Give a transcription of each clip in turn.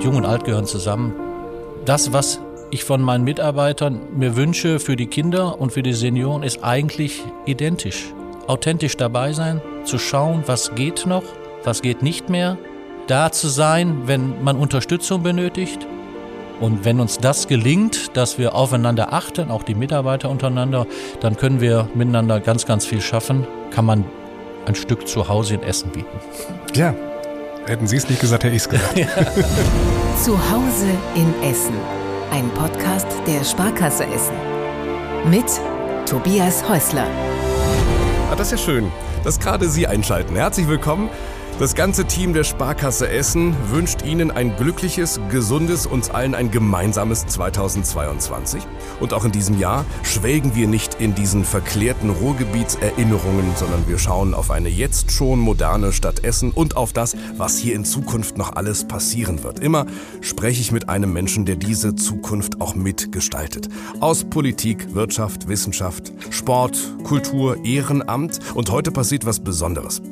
Jung und alt gehören zusammen. Das, was ich von meinen Mitarbeitern mir wünsche für die Kinder und für die Senioren, ist eigentlich identisch. Authentisch dabei sein, zu schauen, was geht noch, was geht nicht mehr. Da zu sein, wenn man Unterstützung benötigt. Und wenn uns das gelingt, dass wir aufeinander achten, auch die Mitarbeiter untereinander, dann können wir miteinander ganz, ganz viel schaffen. Kann man ein Stück Zuhause in Essen bieten. Ja, hätten Sie es nicht gesagt, hätte ich es gesagt. Ja. Zuhause in Essen. Ein Podcast der Sparkasse Essen. Mit Tobias Häusler. Ah, das ist ja schön, dass gerade Sie einschalten. Herzlich willkommen. Das ganze Team der Sparkasse Essen wünscht Ihnen ein glückliches, gesundes, uns allen ein gemeinsames 2022. Und auch in diesem Jahr schwelgen wir nicht in diesen verklärten Ruhrgebietserinnerungen, sondern wir schauen auf eine jetzt schon moderne Stadt Essen und auf das, was hier in Zukunft noch alles passieren wird. Immer spreche ich mit einem Menschen, der diese Zukunft auch mitgestaltet. Aus Politik, Wirtschaft, Wissenschaft, Sport, Kultur, Ehrenamt. Und heute passiert was Besonderes.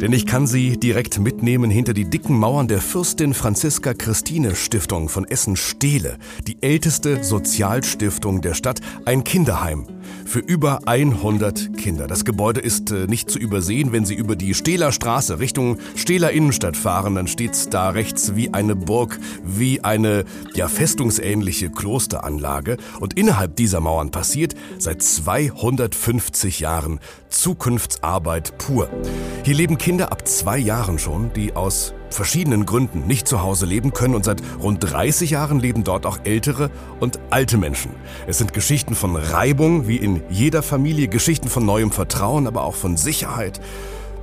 Denn ich kann Sie direkt mitnehmen hinter die dicken Mauern der Fürstin Franziska-Christine-Stiftung von Essen-Steele, die älteste Sozialstiftung der Stadt, ein Kinderheim für über 100 Kinder. Das Gebäude ist nicht zu übersehen, wenn Sie über die Steeler Straße Richtung Steeler Innenstadt fahren, dann steht's da rechts wie eine Burg, wie eine ja festungsähnliche Klosteranlage. Und innerhalb dieser Mauern passiert seit 250 Jahren Zukunftsarbeit pur. Hier leben Kinder ab 2 Jahren schon, die aus verschiedenen Gründen nicht zu Hause leben können, und seit rund 30 Jahren leben dort auch ältere und alte Menschen. Es sind Geschichten von Reibung, wie in jeder Familie, Geschichten von neuem Vertrauen, aber auch von Sicherheit.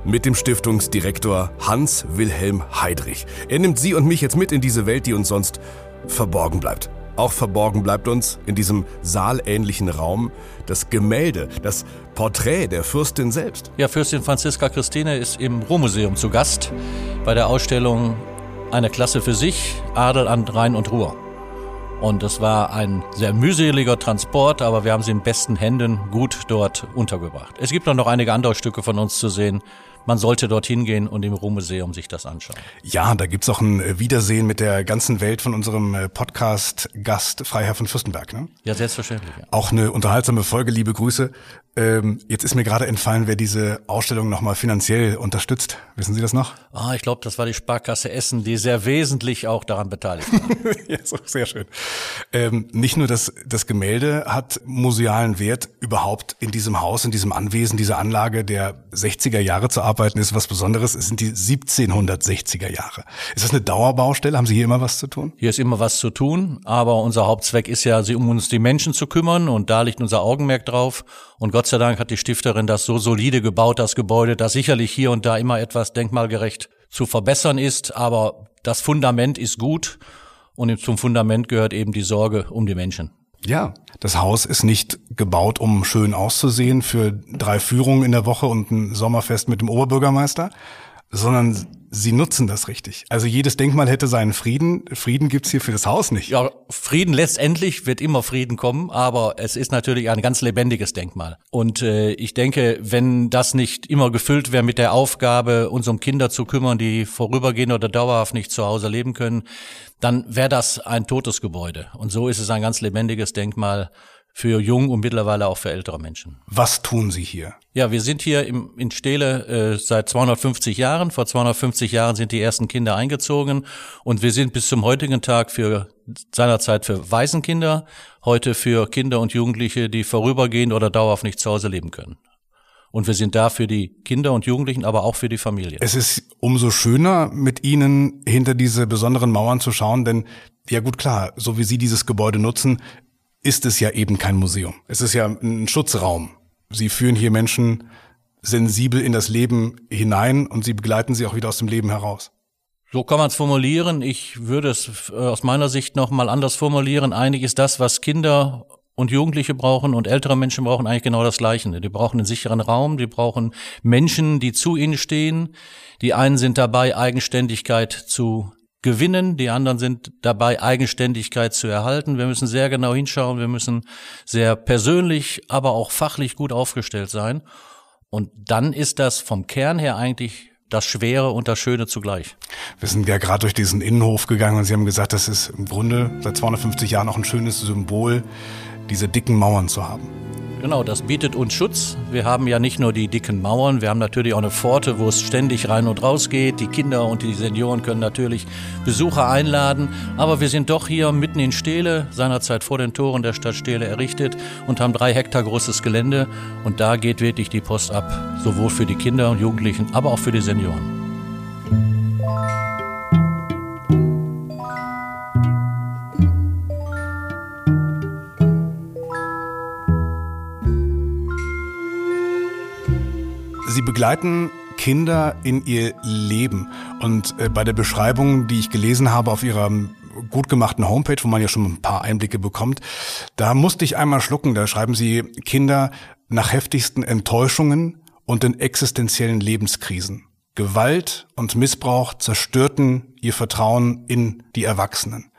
Mit dem Stiftungsdirektor Hans Wilhelm Heidrich. Er nimmt Sie und mich jetzt mit in diese Welt, die uns sonst verborgen bleibt. Auch verborgen bleibt uns in diesem saalähnlichen Raum das Gemälde, das Porträt der Fürstin selbst. Ja, Fürstin Franziska Christine ist im Ruhrmuseum zu Gast bei der Ausstellung Eine Klasse für sich, Adel an Rhein und Ruhr. Und das war ein sehr mühseliger Transport, aber wir haben sie in besten Händen gut dort untergebracht. Es gibt noch einige andere Stücke von uns zu sehen. Man sollte dorthin gehen und im Ruhrmuseum sich das anschauen. Ja, da gibt's auch ein Wiedersehen mit der ganzen Welt von unserem Podcast-Gast Freiherr von Fürstenberg, ne? Ja, selbstverständlich. Ja. Auch eine unterhaltsame Folge, liebe Grüße. Jetzt ist mir gerade entfallen, wer diese Ausstellung nochmal finanziell unterstützt. Wissen Sie das noch? Ah, ich glaube, das war die Sparkasse Essen, die sehr wesentlich auch daran beteiligt war. Ja, so, sehr schön. Nicht nur das Gemälde hat musealen Wert, überhaupt in diesem Haus, in diesem Anwesen, diese Anlage der 60er Jahre zu arbeiten, ist was Besonderes. Es sind die 1760er Jahre. Ist das eine Dauerbaustelle? Haben Sie hier immer was zu tun? Hier ist immer was zu tun, aber unser Hauptzweck ist ja, um uns die Menschen zu kümmern, und da liegt unser Augenmerk drauf. Und Gott sei Dank hat die Stifterin das so solide gebaut, das Gebäude, dass sicherlich hier und da immer etwas denkmalgerecht zu verbessern ist. Aber das Fundament ist gut, und zum Fundament gehört eben die Sorge um die Menschen. Ja, das Haus ist nicht gebaut, um schön auszusehen für 3 Führungen in der Woche und ein Sommerfest mit dem Oberbürgermeister, sondern Sie nutzen das richtig. Also jedes Denkmal hätte seinen Frieden. Frieden gibt's hier für das Haus nicht. Ja, Frieden, letztendlich wird immer Frieden kommen, aber es ist natürlich ein ganz lebendiges Denkmal. Und ich denke, wenn das nicht immer gefüllt wäre mit der Aufgabe, uns um Kinder zu kümmern, die vorübergehend oder dauerhaft nicht zu Hause leben können, dann wäre das ein totes Gebäude. Und so ist es ein ganz lebendiges Denkmal für jung und mittlerweile auch für ältere Menschen. Was tun Sie hier? Ja, wir sind hier in Steele seit 250 Jahren. Vor 250 Jahren sind die ersten Kinder eingezogen, und wir sind bis zum heutigen Tag seinerzeit für Waisenkinder, heute für Kinder und Jugendliche, die vorübergehend oder dauerhaft nicht zu Hause leben können. Und wir sind da für die Kinder und Jugendlichen, aber auch für die Familie. Es ist umso schöner, mit Ihnen hinter diese besonderen Mauern zu schauen, denn, ja gut, klar, so wie Sie dieses Gebäude nutzen, ist es ja eben kein Museum. Es ist ja ein Schutzraum. Sie führen hier Menschen sensibel in das Leben hinein, und Sie begleiten sie auch wieder aus dem Leben heraus. So kann man es formulieren. Ich würde es aus meiner Sicht noch mal anders formulieren. Eigentlich ist das, was Kinder und Jugendliche brauchen und ältere Menschen brauchen, eigentlich genau das Gleiche. Die brauchen einen sicheren Raum, die brauchen Menschen, die zu ihnen stehen. Die einen sind dabei, Eigenständigkeit zu gewinnen, die anderen sind dabei, Eigenständigkeit zu erhalten. Wir müssen sehr genau hinschauen, wir müssen sehr persönlich, aber auch fachlich gut aufgestellt sein. Und dann ist das vom Kern her eigentlich das Schwere und das Schöne zugleich. Wir sind ja gerade durch diesen Innenhof gegangen und Sie haben gesagt, das ist im Grunde seit 250 Jahren auch ein schönes Symbol, diese dicken Mauern zu haben. Genau, das bietet uns Schutz. Wir haben ja nicht nur die dicken Mauern, wir haben natürlich auch eine Pforte, wo es ständig rein und raus geht. Die Kinder und die Senioren können natürlich Besucher einladen. Aber wir sind doch hier mitten in Steele, seinerzeit vor den Toren der Stadt Steele errichtet und haben 3 Hektar großes Gelände. Und da geht wirklich die Post ab, sowohl für die Kinder und Jugendlichen, aber auch für die Senioren. Sie begleiten Kinder in ihr Leben und bei der Beschreibung, die ich gelesen habe auf Ihrer gut gemachten Homepage, wo man ja schon ein paar Einblicke bekommt, da musste ich einmal schlucken. Da schreiben Sie Kinder nach heftigsten Enttäuschungen und in existenziellen Lebenskrisen. Gewalt und Missbrauch zerstörten ihr Vertrauen in die Erwachsenen.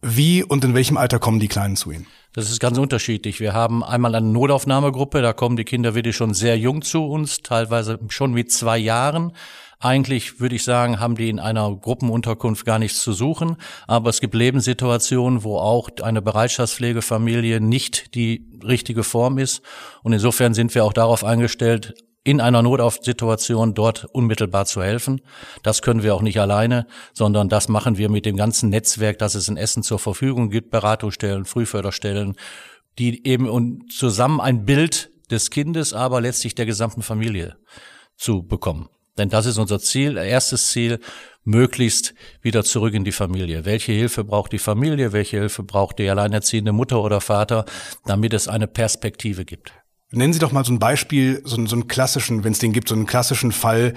Wie und in welchem Alter kommen die Kleinen zu Ihnen? Das ist ganz unterschiedlich. Wir haben einmal eine Notaufnahmegruppe, da kommen die Kinder wirklich schon sehr jung zu uns, teilweise schon mit 2 Jahren. Eigentlich würde ich sagen, haben die in einer Gruppenunterkunft gar nichts zu suchen, aber es gibt Lebenssituationen, wo auch eine Bereitschaftspflegefamilie nicht die richtige Form ist und insofern sind wir auch darauf eingestellt, in einer Notaufsituation dort unmittelbar zu helfen. Das können wir auch nicht alleine, sondern das machen wir mit dem ganzen Netzwerk, das es in Essen zur Verfügung gibt, Beratungsstellen, Frühförderstellen, die eben zusammen ein Bild des Kindes, aber letztlich der gesamten Familie zu bekommen. Denn das ist unser Ziel, erstes Ziel, möglichst wieder zurück in die Familie. Welche Hilfe braucht die Familie, welche Hilfe braucht die alleinerziehende Mutter oder Vater, damit es eine Perspektive gibt? Nennen Sie doch mal so ein Beispiel, so einen klassischen, wenn es den gibt, so einen klassischen Fall.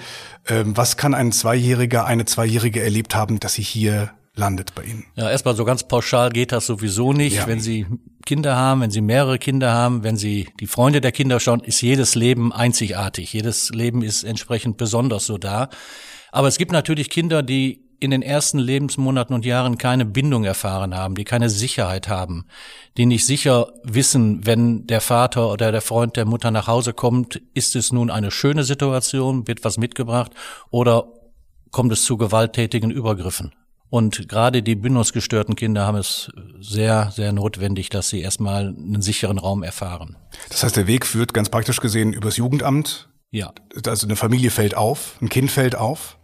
Was kann ein Zweijähriger, eine Zweijährige erlebt haben, dass sie hier landet bei Ihnen? Ja, erstmal so ganz pauschal geht das sowieso nicht. Ja. Wenn Sie Kinder haben, wenn Sie mehrere Kinder haben, wenn Sie die Freunde der Kinder schauen, ist jedes Leben einzigartig. Jedes Leben ist entsprechend besonders so da. Aber es gibt natürlich Kinder, die in den ersten Lebensmonaten und Jahren keine Bindung erfahren haben, die keine Sicherheit haben, die nicht sicher wissen, wenn der Vater oder der Freund der Mutter nach Hause kommt, ist es nun eine schöne Situation, wird was mitgebracht oder kommt es zu gewalttätigen Übergriffen. Und gerade die bindungsgestörten Kinder haben es sehr, sehr notwendig, dass sie erstmal einen sicheren Raum erfahren. Das heißt, der Weg führt ganz praktisch gesehen übers Jugendamt? Ja. Also eine Familie fällt auf, ein Kind fällt auf?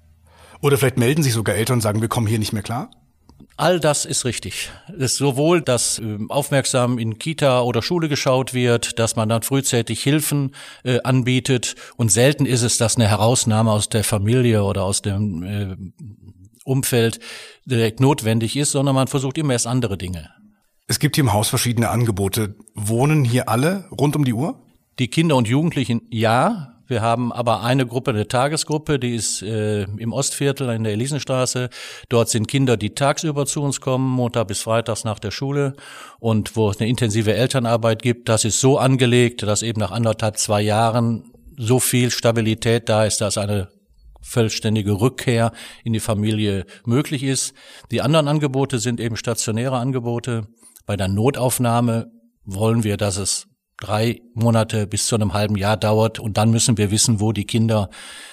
Oder vielleicht melden sich sogar Eltern und sagen, wir kommen hier nicht mehr klar? All das ist richtig. Es ist sowohl, dass aufmerksam in Kita oder Schule geschaut wird, dass man dann frühzeitig Hilfen anbietet. Und selten ist es, dass eine Herausnahme aus der Familie oder aus dem Umfeld direkt notwendig ist, sondern man versucht immer erst andere Dinge. Es gibt hier im Haus verschiedene Angebote. Wohnen hier alle rund um die Uhr? Die Kinder und Jugendlichen, ja. Wir haben aber eine Gruppe, eine Tagesgruppe, die ist im Ostviertel in der Elisenstraße. Dort sind Kinder, die tagsüber zu uns kommen, Montag bis Freitags nach der Schule und wo es eine intensive Elternarbeit gibt. Das ist so angelegt, dass eben nach 1,5, 2 Jahren so viel Stabilität da ist, dass eine vollständige Rückkehr in die Familie möglich ist. Die anderen Angebote sind eben stationäre Angebote. Bei der Notaufnahme wollen wir, dass es 3 Monate bis zu einem halben Jahr dauert und dann müssen wir wissen, wo die Kinder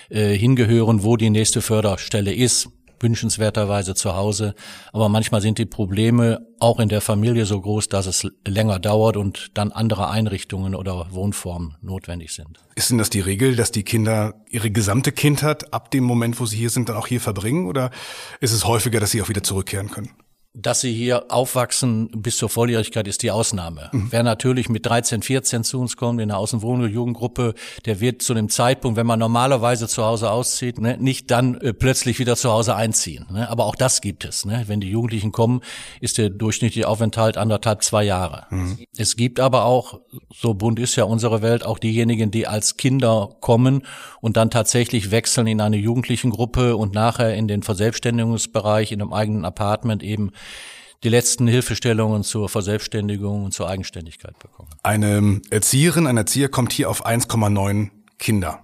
hingehören, wo die nächste Förderstelle ist, wünschenswerterweise zu Hause. Aber manchmal sind die Probleme auch in der Familie so groß, dass es länger dauert und dann andere Einrichtungen oder Wohnformen notwendig sind. Ist denn das die Regel, dass die Kinder ihre gesamte Kindheit ab dem Moment, wo sie hier sind, dann auch hier verbringen oder ist es häufiger, dass sie auch wieder zurückkehren können? Dass sie hier aufwachsen bis zur Volljährigkeit ist die Ausnahme. Mhm. Wer natürlich mit 13, 14 zu uns kommt in einer Außenwohn- und Jugendgruppe, der wird zu dem Zeitpunkt, wenn man normalerweise zu Hause auszieht, nicht dann plötzlich wieder zu Hause einziehen. Aber auch das gibt es. Wenn die Jugendlichen kommen, ist der durchschnittliche Aufenthalt 1,5, 2 Jahre. Mhm. Es gibt aber auch, so bunt ist ja unsere Welt, auch diejenigen, die als Kinder kommen und dann tatsächlich wechseln in eine Jugendlichengruppe und nachher in den Verselbstständigungsbereich, in einem eigenen Apartment eben die letzten Hilfestellungen zur Verselbstständigung und zur Eigenständigkeit bekommen. Eine Erzieherin, ein Erzieher kommt hier auf 1,9 Kinder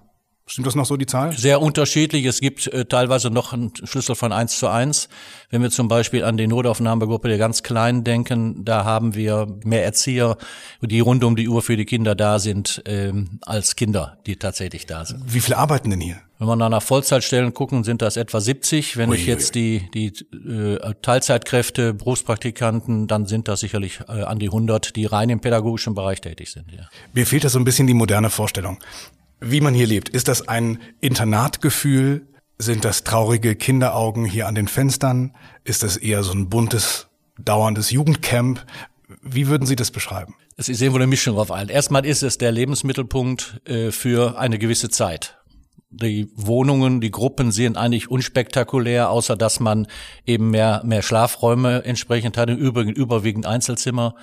Stimmt das noch so, die Zahl? Sehr unterschiedlich. Es gibt teilweise noch einen Schlüssel von 1:1. Wenn wir zum Beispiel an die Notaufnahmegruppe der ganz Kleinen denken, da haben wir mehr Erzieher, die rund um die Uhr für die Kinder da sind, als Kinder, die tatsächlich da sind. Wie viele arbeiten denn hier? Wenn wir nach Vollzeitstellen gucken, sind das etwa 70. Wenn ich jetzt die Teilzeitkräfte, Berufspraktikanten, dann sind das sicherlich an die 100, die rein im pädagogischen Bereich tätig sind. Ja. Mir fehlt da so ein bisschen die moderne Vorstellung, wie man hier lebt. Ist das ein Internatgefühl? Sind das traurige Kinderaugen hier an den Fenstern? Ist das eher so ein buntes, dauerndes Jugendcamp? Wie würden Sie das beschreiben? Es ist irgendwo eine Mischung drauf ein. Erstmal ist es der Lebensmittelpunkt für eine gewisse Zeit. Die Wohnungen, die Gruppen sind eigentlich unspektakulär, außer dass man eben mehr Schlafräume entsprechend hat. Im Übrigen überwiegend Einzelzimmer,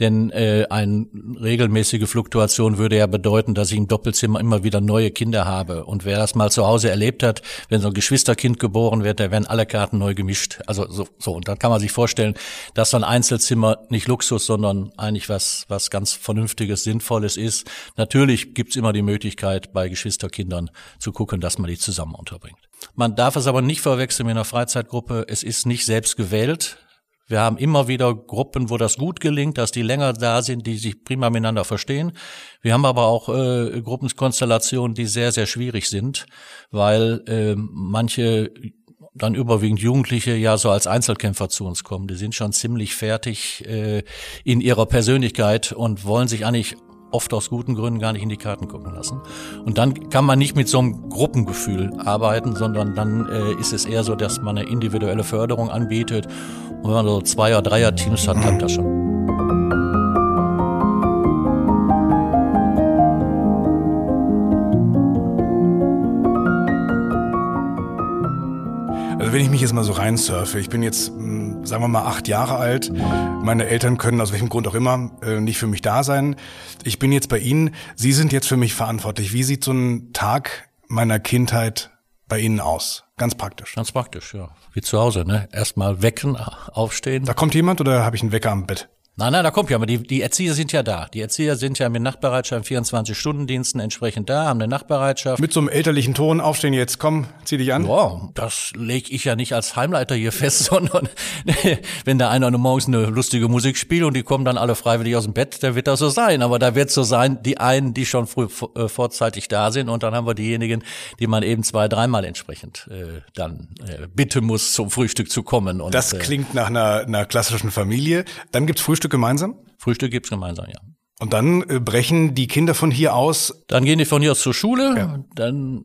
denn eine regelmäßige Fluktuation würde ja bedeuten, dass ich im Doppelzimmer immer wieder neue Kinder habe. Und wer das mal zu Hause erlebt hat, wenn so ein Geschwisterkind geboren wird, da werden alle Karten neu gemischt. Also so. Und dann kann man sich vorstellen, dass so ein Einzelzimmer nicht Luxus, sondern eigentlich was ganz Vernünftiges, Sinnvolles ist. Natürlich gibt's immer die Möglichkeit, bei Geschwisterkindern zu gucken, dass man die zusammen unterbringt. Man darf es aber nicht verwechseln mit einer Freizeitgruppe. Es ist nicht selbst gewählt. Wir haben immer wieder Gruppen, wo das gut gelingt, dass die länger da sind, die sich prima miteinander verstehen. Wir haben aber auch Gruppenkonstellationen, die sehr, sehr schwierig sind, weil manche, dann überwiegend Jugendliche, ja so als Einzelkämpfer zu uns kommen. Die sind schon ziemlich fertig in ihrer Persönlichkeit und wollen sich eigentlich oft aus guten Gründen gar nicht in die Karten gucken lassen. Und dann kann man nicht mit so einem Gruppengefühl arbeiten, sondern dann ist es eher so, dass man eine individuelle Förderung anbietet. Und wenn man so Zweier-, Dreier-Teams hat, klappt das schon. Also wenn ich mich jetzt mal so reinsurfe, ich bin jetzt, sagen wir mal, 8 Jahre alt. Meine Eltern können aus welchem Grund auch immer nicht für mich da sein. Ich bin jetzt bei Ihnen. Sie sind jetzt für mich verantwortlich. Wie sieht so ein Tag meiner Kindheit bei Ihnen aus? Ganz praktisch. Ganz praktisch, ja. Wie zu Hause, ne? Erstmal wecken, aufstehen. Da kommt jemand oder habe ich einen Wecker am Bett? Nein, da kommt ja, aber die Erzieher sind ja da. Die Erzieher sind ja mit Nachtbereitschaft, 24-Stunden-Diensten entsprechend da, haben eine Nachtbereitschaft. Mit so einem elterlichen Ton, aufstehen jetzt, komm, zieh dich an. Ja, das lege ich ja nicht als Heimleiter hier fest, sondern wenn da einer morgens eine lustige Musik spielt und die kommen dann alle freiwillig aus dem Bett, dann wird das so sein. Aber da wird so sein, die einen, die schon früh vorzeitig da sind, und dann haben wir diejenigen, die man eben 2-, 3-mal entsprechend dann bitten muss, zum Frühstück zu kommen. Und das klingt nach einer klassischen Familie. Dann gibt's Frühstück gemeinsam? Frühstück gibt's gemeinsam, ja. Und dann brechen die Kinder von hier aus? Dann gehen die von hier aus zur Schule. Ja. Dann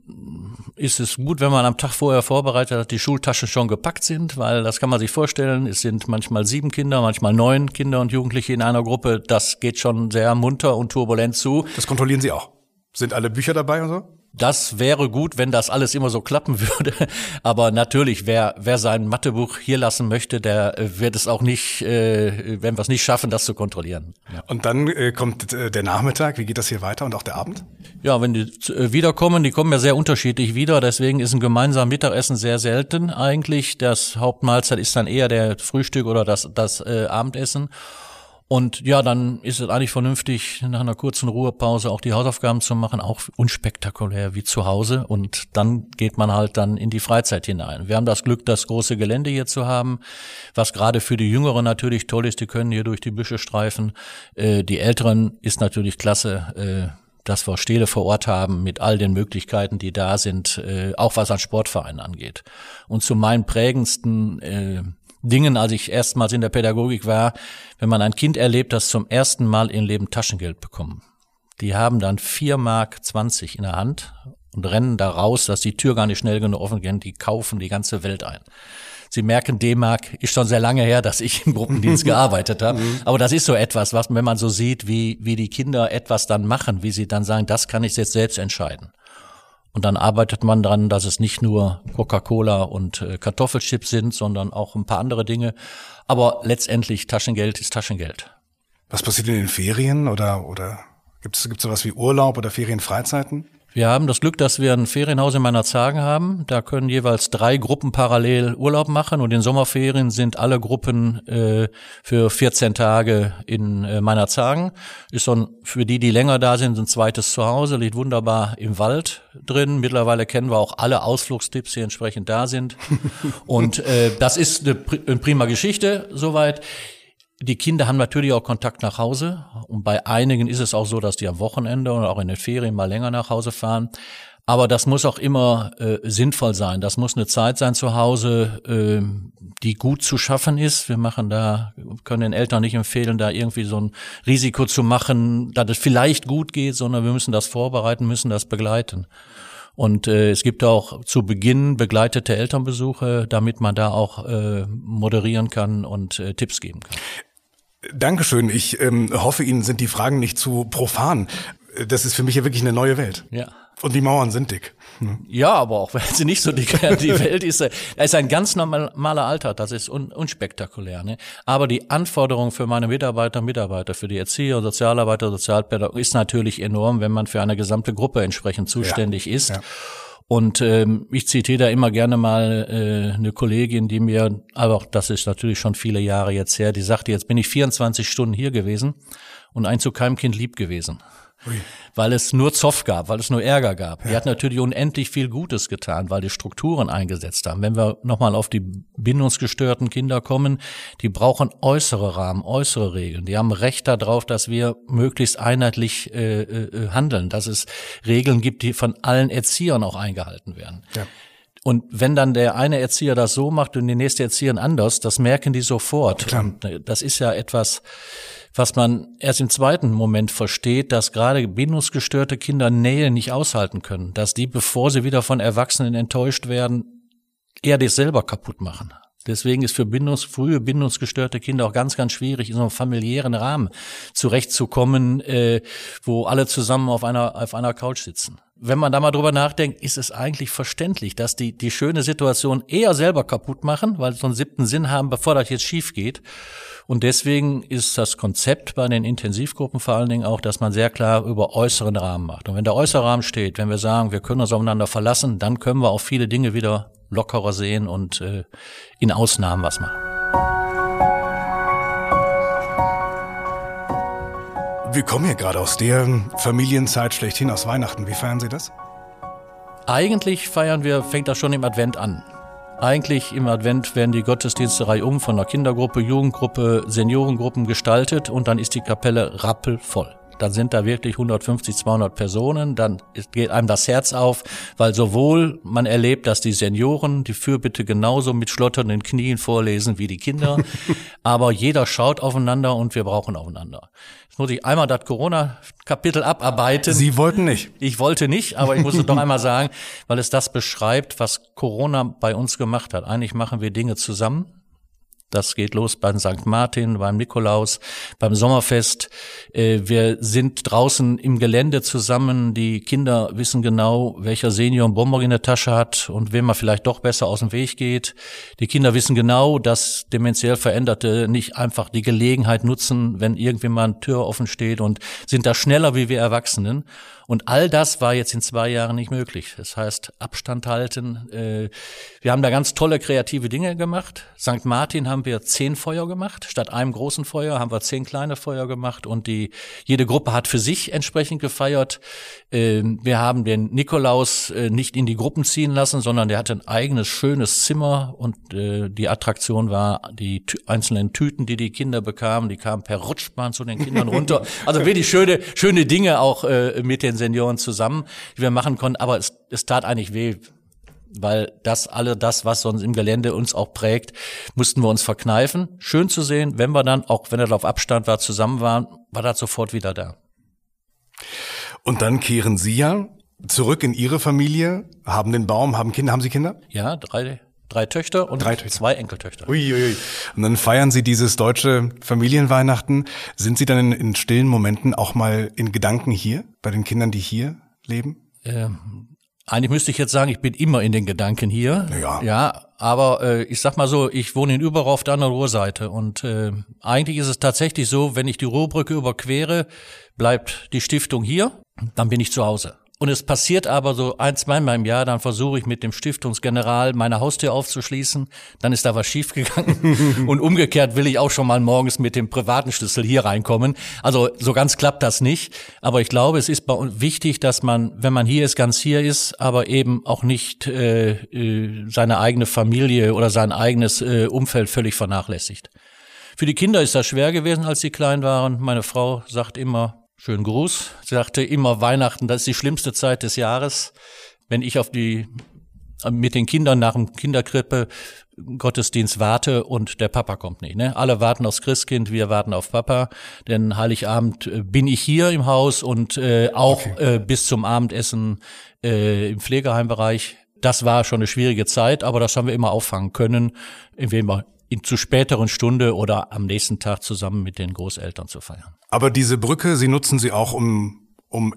ist es gut, wenn man am Tag vorher vorbereitet hat, die Schultaschen schon gepackt sind, weil das kann man sich vorstellen. Es sind manchmal 7 Kinder, manchmal 9 Kinder und Jugendliche in einer Gruppe. Das geht schon sehr munter und turbulent zu. Das kontrollieren Sie auch? Sind alle Bücher dabei und so? Das wäre gut, wenn das alles immer so klappen würde. Aber natürlich, wer sein Mathebuch hier lassen möchte, der wird es auch nicht, wenn wir es nicht schaffen, das zu kontrollieren. Ja. Und dann kommt der Nachmittag. Wie geht das hier weiter und auch der Abend? Ja, wenn die wiederkommen, die kommen ja sehr unterschiedlich wieder. Deswegen ist ein gemeinsames Mittagessen sehr selten eigentlich. Das Hauptmahlzeit ist dann eher der Frühstück oder das Abendessen. Und ja, dann ist es eigentlich vernünftig, nach einer kurzen Ruhepause auch die Hausaufgaben zu machen, auch unspektakulär wie zu Hause. Und dann geht man halt dann in die Freizeit hinein. Wir haben das Glück, das große Gelände hier zu haben, was gerade für die Jüngeren natürlich toll ist. Die können hier durch die Büsche streifen. Die Älteren ist natürlich klasse, dass wir Steele vor Ort haben mit all den Möglichkeiten, die da sind, auch was an Sportvereinen angeht. Und zu meinen prägendsten Dingen, als ich erstmals in der Pädagogik war, wenn man ein Kind erlebt, das zum ersten Mal im Leben Taschengeld bekommt. Die haben dann 4,20 Mark in der Hand und rennen da raus, dass die Tür gar nicht schnell genug offen geht. Die kaufen die ganze Welt ein. Sie merken, D-Mark ist schon sehr lange her, dass ich im Gruppendienst gearbeitet habe. Aber das ist so etwas, was, wenn man so sieht, wie die Kinder etwas dann machen, wie sie dann sagen, das kann ich jetzt selbst entscheiden. Und dann arbeitet man dran, dass es nicht nur Coca-Cola und Kartoffelchips sind, sondern auch ein paar andere Dinge. Aber letztendlich Taschengeld ist Taschengeld. Was passiert in den Ferien oder gibt's sowas wie Urlaub oder Ferienfreizeiten? Wir haben das Glück, dass wir ein Ferienhaus in Meinerzhagen haben. Da können jeweils 3 Gruppen parallel Urlaub machen und in Sommerferien sind alle Gruppen für 14 Tage in Meinerzhagen. Ist so ein, für die, die länger da sind, ein zweites Zuhause, liegt wunderbar im Wald drin. Mittlerweile kennen wir auch alle Ausflugstipps, die entsprechend da sind. Und das ist eine prima Geschichte soweit. Die Kinder haben natürlich auch Kontakt nach Hause und bei einigen ist es auch so, dass die am Wochenende oder auch in den Ferien mal länger nach Hause fahren. Aber das muss auch immer sinnvoll sein. Das muss eine Zeit sein zu Hause, die gut zu schaffen ist. Wir machen da, können den Eltern nicht empfehlen, da irgendwie so ein Risiko zu machen, dass es vielleicht gut geht, sondern wir müssen das vorbereiten, müssen das begleiten. Und es gibt auch zu Beginn begleitete Elternbesuche, damit man da auch moderieren kann und Tipps geben kann. Dankeschön. Ich hoffe, Ihnen sind die Fragen nicht zu profan. Das ist für mich ja wirklich eine neue Welt. Ja. Und die Mauern sind dick. Hm. Ja, aber auch wenn sie nicht so dick werden. Die Welt ist ein ganz normaler Alltag. Das ist unspektakulär. Ne? Aber die Anforderung für meine Mitarbeiter und Mitarbeiter, für die Erzieher, Sozialarbeiter, Sozialpädagogen ist natürlich enorm, wenn man für eine gesamte Gruppe entsprechend zuständig ist. Ja. Und ich zitiere da immer gerne mal eine Kollegin, die mir, aber auch das ist natürlich schon viele Jahre jetzt her, die sagte, jetzt bin ich 24 Stunden hier gewesen und ein zu keinem Kind lieb gewesen. Ui. Weil es nur Zoff gab, weil es nur Ärger gab. Ja. Die hat natürlich unendlich viel Gutes getan, weil die Strukturen eingesetzt haben. Wenn wir nochmal auf die bindungsgestörten Kinder kommen, die brauchen äußere Rahmen, äußere Regeln. Die haben Recht darauf, dass wir möglichst einheitlich handeln, dass es Regeln gibt, die von allen Erziehern auch eingehalten werden. Ja. Und wenn dann der eine Erzieher das so macht und die nächste Erzieherin anders, das merken die sofort. Klar. Das ist ja etwas, was man erst im zweiten Moment versteht, dass gerade bindungsgestörte Kinder Nähe nicht aushalten können, dass die, bevor sie wieder von Erwachsenen enttäuscht werden, eher das selber kaputt machen. Deswegen ist für frühe bindungsgestörte Kinder auch ganz, ganz schwierig, in so einem familiären Rahmen zurechtzukommen, wo alle zusammen auf einer Couch sitzen. Wenn man da mal drüber nachdenkt, ist es eigentlich verständlich, dass die schöne Situation eher selber kaputt machen, weil sie so einen 7. Sinn haben, bevor das jetzt schief geht. Und deswegen ist das Konzept bei den Intensivgruppen vor allen Dingen auch, dass man sehr klar über äußeren Rahmen macht. Und wenn der äußere Rahmen steht, wenn wir sagen, wir können uns aufeinander verlassen, dann können wir auch viele Dinge wieder lockerer sehen und in Ausnahmen was machen. Wir kommen ja gerade aus der Familienzeit schlechthin, aus Weihnachten. Wie feiern Sie das? Eigentlich fängt das schon im Advent an. Eigentlich im Advent werden die Gottesdienste reihum von der Kindergruppe, Jugendgruppe, Seniorengruppen gestaltet und dann ist die Kapelle rappelvoll. Dann sind da wirklich 150, 200 Personen, dann geht einem das Herz auf, weil sowohl man erlebt, dass die Senioren die Fürbitte genauso mit schlotternden Knien vorlesen wie die Kinder, aber jeder schaut aufeinander und wir brauchen aufeinander. Jetzt muss ich einmal das Corona-Kapitel abarbeiten. Sie wollten nicht. Ich wollte nicht, aber ich muss es doch einmal sagen, weil es das beschreibt, was Corona bei uns gemacht hat. Eigentlich machen wir Dinge zusammen. Das geht los beim St. Martin, beim Nikolaus, beim Sommerfest. Wir sind draußen im Gelände zusammen. Die Kinder wissen genau, welcher Senior einen Bonbon in der Tasche hat und wem man vielleicht doch besser aus dem Weg geht. Die Kinder wissen genau, dass dementiell Veränderte nicht einfach die Gelegenheit nutzen, wenn irgendwie mal eine Tür offen steht und sind da schneller wie wir Erwachsenen. Und all das war jetzt in 2 Jahren nicht möglich. Das heißt, Abstand halten. Wir haben da ganz tolle kreative Dinge gemacht. St. Martin haben wir 10 Feuer gemacht. Statt einem großen Feuer haben wir 10 kleine Feuer gemacht. Und jede Gruppe hat für sich entsprechend gefeiert. Wir haben den Nikolaus nicht in die Gruppen ziehen lassen, sondern der hatte ein eigenes schönes Zimmer. Und die Attraktion war die einzelnen Tüten, die die Kinder bekamen. Die kamen per Rutschbahn zu den Kindern runter. Also wirklich schöne Dinge auch mit den Senioren zusammen, die wir machen konnten, aber es tat eigentlich weh, weil das, was sonst im Gelände uns auch prägt, mussten wir uns verkneifen. Schön zu sehen, wenn wir dann, auch wenn er auf Abstand war, zusammen waren, war das sofort wieder da. Und dann kehren Sie ja zurück in Ihre Familie, haben den Baum, haben Kinder, haben Sie Kinder? Ja, 3 Töchter und 2 Enkeltöchter. Uiuiui. Und dann feiern Sie dieses deutsche Familienweihnachten. Sind Sie dann in stillen Momenten auch mal in Gedanken hier, bei den Kindern, die hier leben? Eigentlich müsste ich jetzt sagen, ich bin immer in den Gedanken hier. Ja. Ja, aber ich sag mal so, ich wohne in Überruhr auf der anderen Ruhrseite. Und eigentlich ist es tatsächlich so, wenn ich die Ruhrbrücke überquere, bleibt die Stiftung hier, dann bin ich zu Hause. Und es passiert aber so ein-, zweimal im Jahr, dann versuche ich mit dem Stiftungsgeneral meine Haustür aufzuschließen, dann ist da was schiefgegangen und umgekehrt will ich auch schon mal morgens mit dem privaten Schlüssel hier reinkommen. Also so ganz klappt das nicht, aber ich glaube, es ist bei uns wichtig, dass man, wenn man hier ist, ganz hier ist, aber eben auch nicht seine eigene Familie oder sein eigenes Umfeld völlig vernachlässigt. Für die Kinder ist das schwer gewesen, als sie klein waren. Meine Frau sagt immer, schönen Gruß. Sie sagte immer, Weihnachten, das ist die schlimmste Zeit des Jahres. Wenn ich auf die, mit den Kindern nach dem Kinderkrippe Gottesdienst warte und der Papa kommt nicht, ne? Alle warten aufs Christkind, wir warten auf Papa, denn Heiligabend bin ich hier im Haus und auch okay. Bis zum Abendessen im Pflegeheimbereich. Das war schon eine schwierige Zeit, aber das haben wir immer auffangen können, indem wir zu späteren Stunde oder am nächsten Tag zusammen mit den Großeltern zu feiern. Aber diese Brücke, Sie nutzen sie auch, um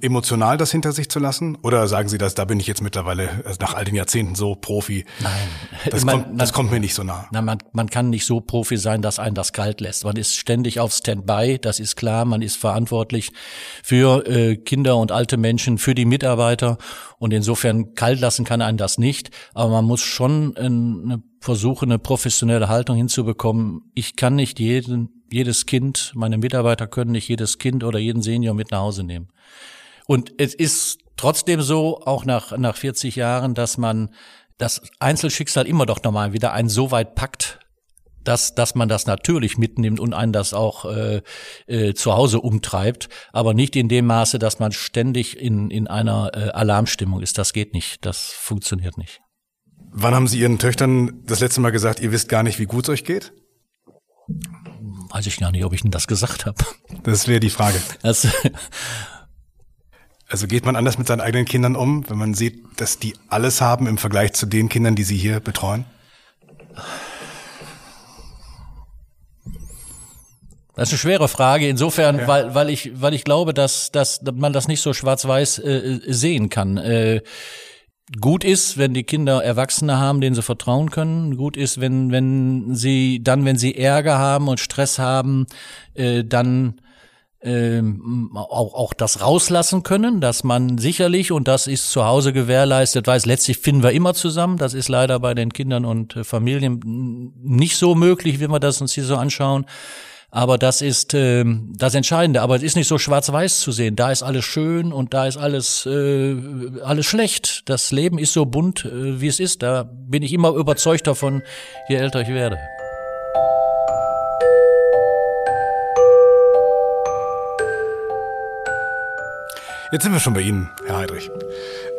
emotional das hinter sich zu lassen? Oder sagen Sie, da bin ich jetzt mittlerweile nach all den Jahrzehnten so Profi? Nein. Das kommt mir nicht so nah. Nein, man kann nicht so Profi sein, dass einen das kalt lässt. Man ist ständig auf Standby, das ist klar. Man ist verantwortlich für Kinder und alte Menschen, für die Mitarbeiter. Und insofern kalt lassen kann einen das nicht. Aber man muss schon eine professionelle Haltung hinzubekommen. Ich kann nicht jedes Kind, meine Mitarbeiter können nicht jedes Kind oder jeden Senior mit nach Hause nehmen. Und es ist trotzdem so, auch nach 40 Jahren, dass man das Einzelschicksal immer doch nochmal wieder einen so weit packt, dass man das natürlich mitnimmt und einen das auch zu Hause umtreibt, aber nicht in dem Maße, dass man ständig in einer Alarmstimmung ist. Das geht nicht, das funktioniert nicht. Wann haben Sie Ihren Töchtern das letzte Mal gesagt, ihr wisst gar nicht, wie gut es euch geht? Weiß ich gar nicht, ob ich Ihnen das gesagt habe. Das wäre die Frage. Also geht man anders mit seinen eigenen Kindern um, wenn man sieht, dass die alles haben im Vergleich zu den Kindern, die Sie hier betreuen? Das ist eine schwere Frage insofern, ja. weil ich glaube, dass man das nicht so schwarz-weiß sehen kann. Gut ist, wenn die Kinder Erwachsene haben, denen sie vertrauen können. Gut ist, wenn sie Ärger haben und Stress haben, dann auch das rauslassen können, dass man sicherlich, und das ist zu Hause gewährleistet, weiß, letztlich finden wir immer zusammen. Das ist leider bei den Kindern und Familien nicht so möglich, wenn wir das uns hier so anschauen. Aber das ist das Entscheidende. Aber es ist nicht so schwarz-weiß zu sehen. Da ist alles schön und da ist alles schlecht. Das Leben ist so bunt, wie es ist. Da bin ich immer überzeugt davon, je älter ich werde. Jetzt sind wir schon bei Ihnen, Herr Heidrich.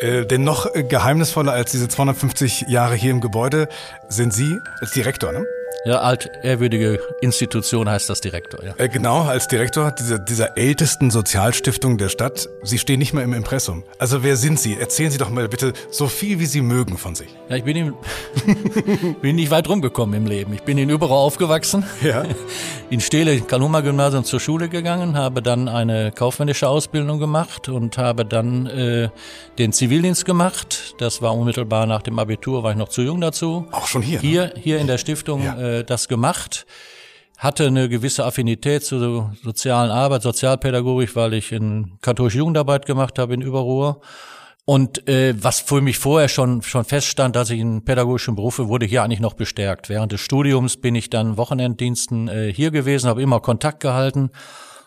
Denn noch geheimnisvoller als diese 250 Jahre hier im Gebäude sind Sie als Direktor, ne? Ja, altehrwürdige Institution heißt das Direktor, ja. Genau, als Direktor dieser ältesten Sozialstiftung der Stadt. Sie stehen nicht mehr im Impressum. Also wer sind Sie? Erzählen Sie doch mal bitte so viel, wie Sie mögen von sich. Ja, ich bin nicht weit rumgekommen im Leben. Ich bin in Überruhr aufgewachsen, ja. In Steeler, im Carl-Humann-Gymnasium zur Schule gegangen, habe dann eine kaufmännische Ausbildung gemacht und habe dann den Zivildienst gemacht. Das war unmittelbar nach dem Abitur, war ich noch zu jung dazu. Auch schon hier? Hier in der Stiftung, ja. Das gemacht, hatte eine gewisse Affinität zur sozialen Arbeit, Sozialpädagogik, weil ich in katholische Jugendarbeit gemacht habe in Überruhr. Und was für mich vorher schon feststand, dass ich in pädagogischen Berufe, wurde hier eigentlich noch bestärkt. Während des Studiums bin ich dann Wochenenddiensten hier gewesen, habe immer Kontakt gehalten.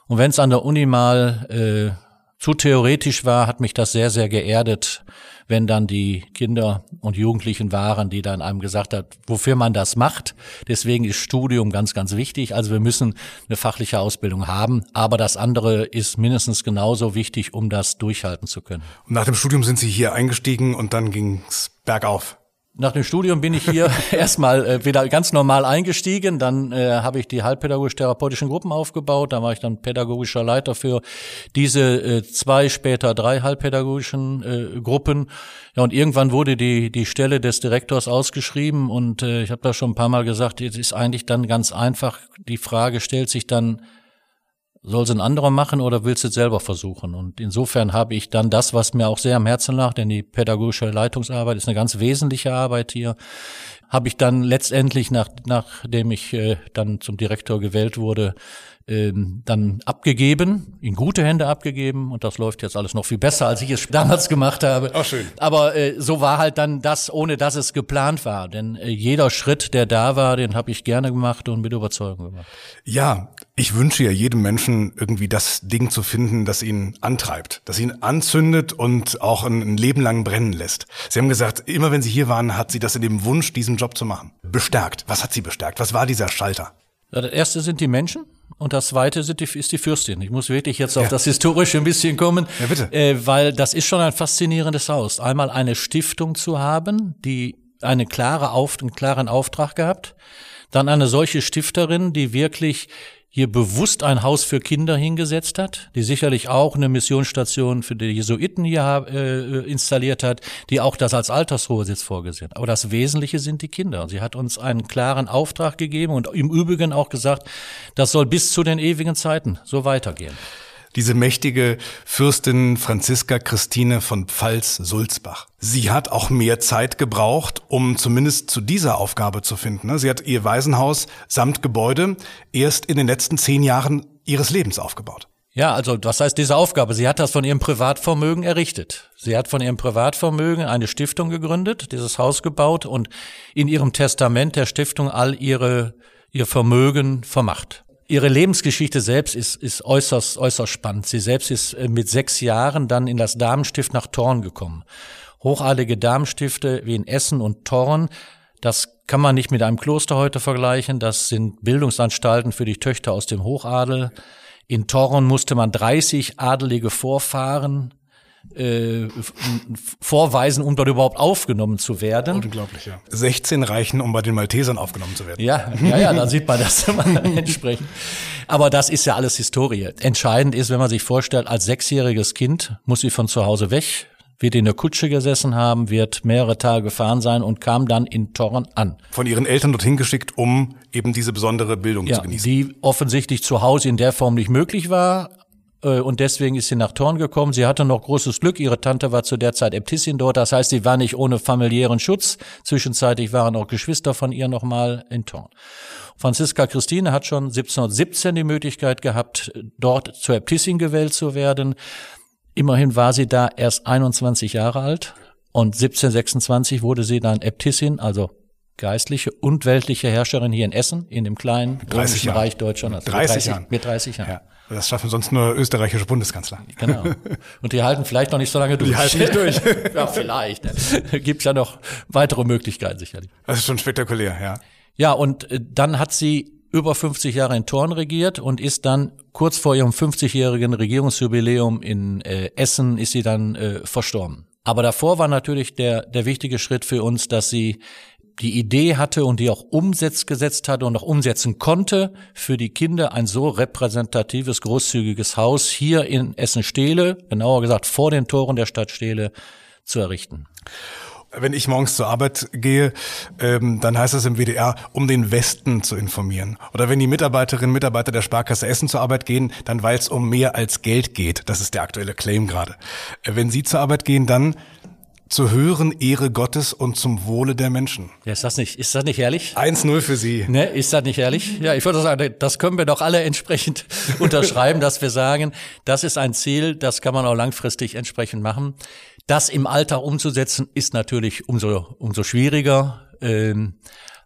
Und wenn es an der Uni mal zu theoretisch war, hat mich das sehr, sehr geerdet, wenn dann die Kinder und Jugendlichen waren, die dann einem gesagt hat, wofür man das macht. Deswegen ist Studium ganz, ganz wichtig. Also wir müssen eine fachliche Ausbildung haben, aber das andere ist mindestens genauso wichtig, um das durchhalten zu können. Und nach dem Studium sind Sie hier eingestiegen und dann ging's bergauf. Nach dem Studium bin ich hier erstmal wieder ganz normal eingestiegen, dann habe ich die halbpädagogisch-therapeutischen Gruppen aufgebaut, da war ich dann pädagogischer Leiter für diese 2, später 3 halbpädagogischen Gruppen. Ja, und irgendwann wurde die Stelle des Direktors ausgeschrieben und ich habe da schon ein paar Mal gesagt, es ist eigentlich dann ganz einfach, die Frage stellt sich dann, soll es ein anderer machen oder willst du es selber versuchen? Und insofern habe ich dann das, was mir auch sehr am Herzen lag, denn die pädagogische Leitungsarbeit ist eine ganz wesentliche Arbeit hier, habe ich dann letztendlich, nachdem ich dann zum Direktor gewählt wurde, dann abgegeben, in gute Hände abgegeben, und das läuft jetzt alles noch viel besser, als ich es damals gemacht habe. Auch schön. Aber so war halt dann das, ohne dass es geplant war, denn jeder Schritt, der da war, den habe ich gerne gemacht und mit Überzeugung gemacht. Ja, ich wünsche ja jedem Menschen irgendwie das Ding zu finden, das ihn antreibt, das ihn anzündet und auch ein Leben lang brennen lässt. Sie haben gesagt, immer wenn Sie hier waren, hat Sie das in dem Wunsch, diesen Job zu machen, bestärkt. Was hat Sie bestärkt? Was war dieser Schalter? Ja, das erste sind die Menschen. Und das zweite ist die Fürstin. Ich muss wirklich jetzt auf das Historische ein bisschen kommen, ja, bitte. Weil das ist schon ein faszinierendes Haus. Einmal eine Stiftung zu haben, die einen klaren Auftrag gehabt, dann eine solche Stifterin, die wirklich hier bewusst ein Haus für Kinder hingesetzt hat, die sicherlich auch eine Missionsstation für die Jesuiten hier installiert hat, die auch das als Altersruhesitz vorgesehen hat. Aber das Wesentliche sind die Kinder. Sie hat uns einen klaren Auftrag gegeben und im Übrigen auch gesagt, das soll bis zu den ewigen Zeiten so weitergehen. Diese mächtige Fürstin Franziska Christine von Pfalz-Sulzbach. Sie hat auch mehr Zeit gebraucht, um zumindest zu dieser Aufgabe zu finden. Sie hat ihr Waisenhaus samt Gebäude erst in den letzten 10 Jahren ihres Lebens aufgebaut. Ja, also was heißt diese Aufgabe? Sie hat das von ihrem Privatvermögen errichtet. Sie hat von ihrem Privatvermögen eine Stiftung gegründet, dieses Haus gebaut und in ihrem Testament der Stiftung all ihr Vermögen vermacht. Ihre Lebensgeschichte selbst ist äußerst, äußerst spannend. Sie selbst ist mit 6 Jahren dann in das Damenstift nach Thorn gekommen. Hochadlige Damenstifte wie in Essen und Thorn, das kann man nicht mit einem Kloster heute vergleichen. Das sind Bildungsanstalten für die Töchter aus dem Hochadel. In Thorn musste man 30 adelige Vorfahren vorweisen, um dort überhaupt aufgenommen zu werden. Unglaublich, ja. 16 reichen, um bei den Maltesern aufgenommen zu werden. Ja, dann sieht man das entsprechend. Aber das ist ja alles Historie. Entscheidend ist, wenn man sich vorstellt, als 6-jähriges Kind muss sie von zu Hause weg, wird in der Kutsche gesessen haben, wird mehrere Tage gefahren sein und kam dann in Thorn an. Von ihren Eltern dorthin geschickt, um eben diese besondere Bildung zu genießen. Die offensichtlich zu Hause in der Form nicht möglich war. Und deswegen ist sie nach Thorn gekommen. Sie hatte noch großes Glück. Ihre Tante war zu der Zeit Äbtissin dort. Das heißt, sie war nicht ohne familiären Schutz. Zwischenzeitlich waren auch Geschwister von ihr nochmal in Thorn. Franziska Christine hat schon 1717 die Möglichkeit gehabt, dort zur Äbtissin gewählt zu werden. Immerhin war sie da erst 21 Jahre alt. Und 1726 wurde sie dann Äbtissin, also geistliche und weltliche Herrscherin hier in Essen, in dem kleinen römischen Reich Deutschland. Also mit 30 Jahren. Ja. Das schaffen sonst nur österreichische Bundeskanzler. Genau. Und die halten vielleicht noch nicht so lange durch. Die halten nicht durch. Ja, vielleicht. Gibt's ja noch weitere Möglichkeiten sicherlich. Das ist schon spektakulär, ja. Ja, und dann hat sie über 50 Jahre in Thorn regiert und ist dann kurz vor ihrem 50-jährigen Regierungsjubiläum in Essen ist sie dann verstorben. Aber davor war natürlich der wichtige Schritt für uns, dass sie die Idee hatte und die auch gesetzt hatte und auch umsetzen konnte, für die Kinder ein so repräsentatives, großzügiges Haus hier in Essen-Steele, genauer gesagt vor den Toren der Stadt Steele, zu errichten. Wenn ich morgens zur Arbeit gehe, dann heißt es im WDR, um den Westen zu informieren. Oder wenn die Mitarbeiterinnen und Mitarbeiter der Sparkasse Essen zur Arbeit gehen, dann weil es um mehr als Geld geht. Das ist der aktuelle Claim gerade. Wenn Sie zur Arbeit gehen, dann zur höheren Ehre Gottes und zum Wohle der Menschen. Ja, ist das nicht herrlich? 1-0 für Sie. Ne, ist das nicht herrlich? Ja, ich würde sagen, das können wir doch alle entsprechend unterschreiben, dass wir sagen, das ist ein Ziel, das kann man auch langfristig entsprechend machen. Das im Alltag umzusetzen, ist natürlich umso schwieriger.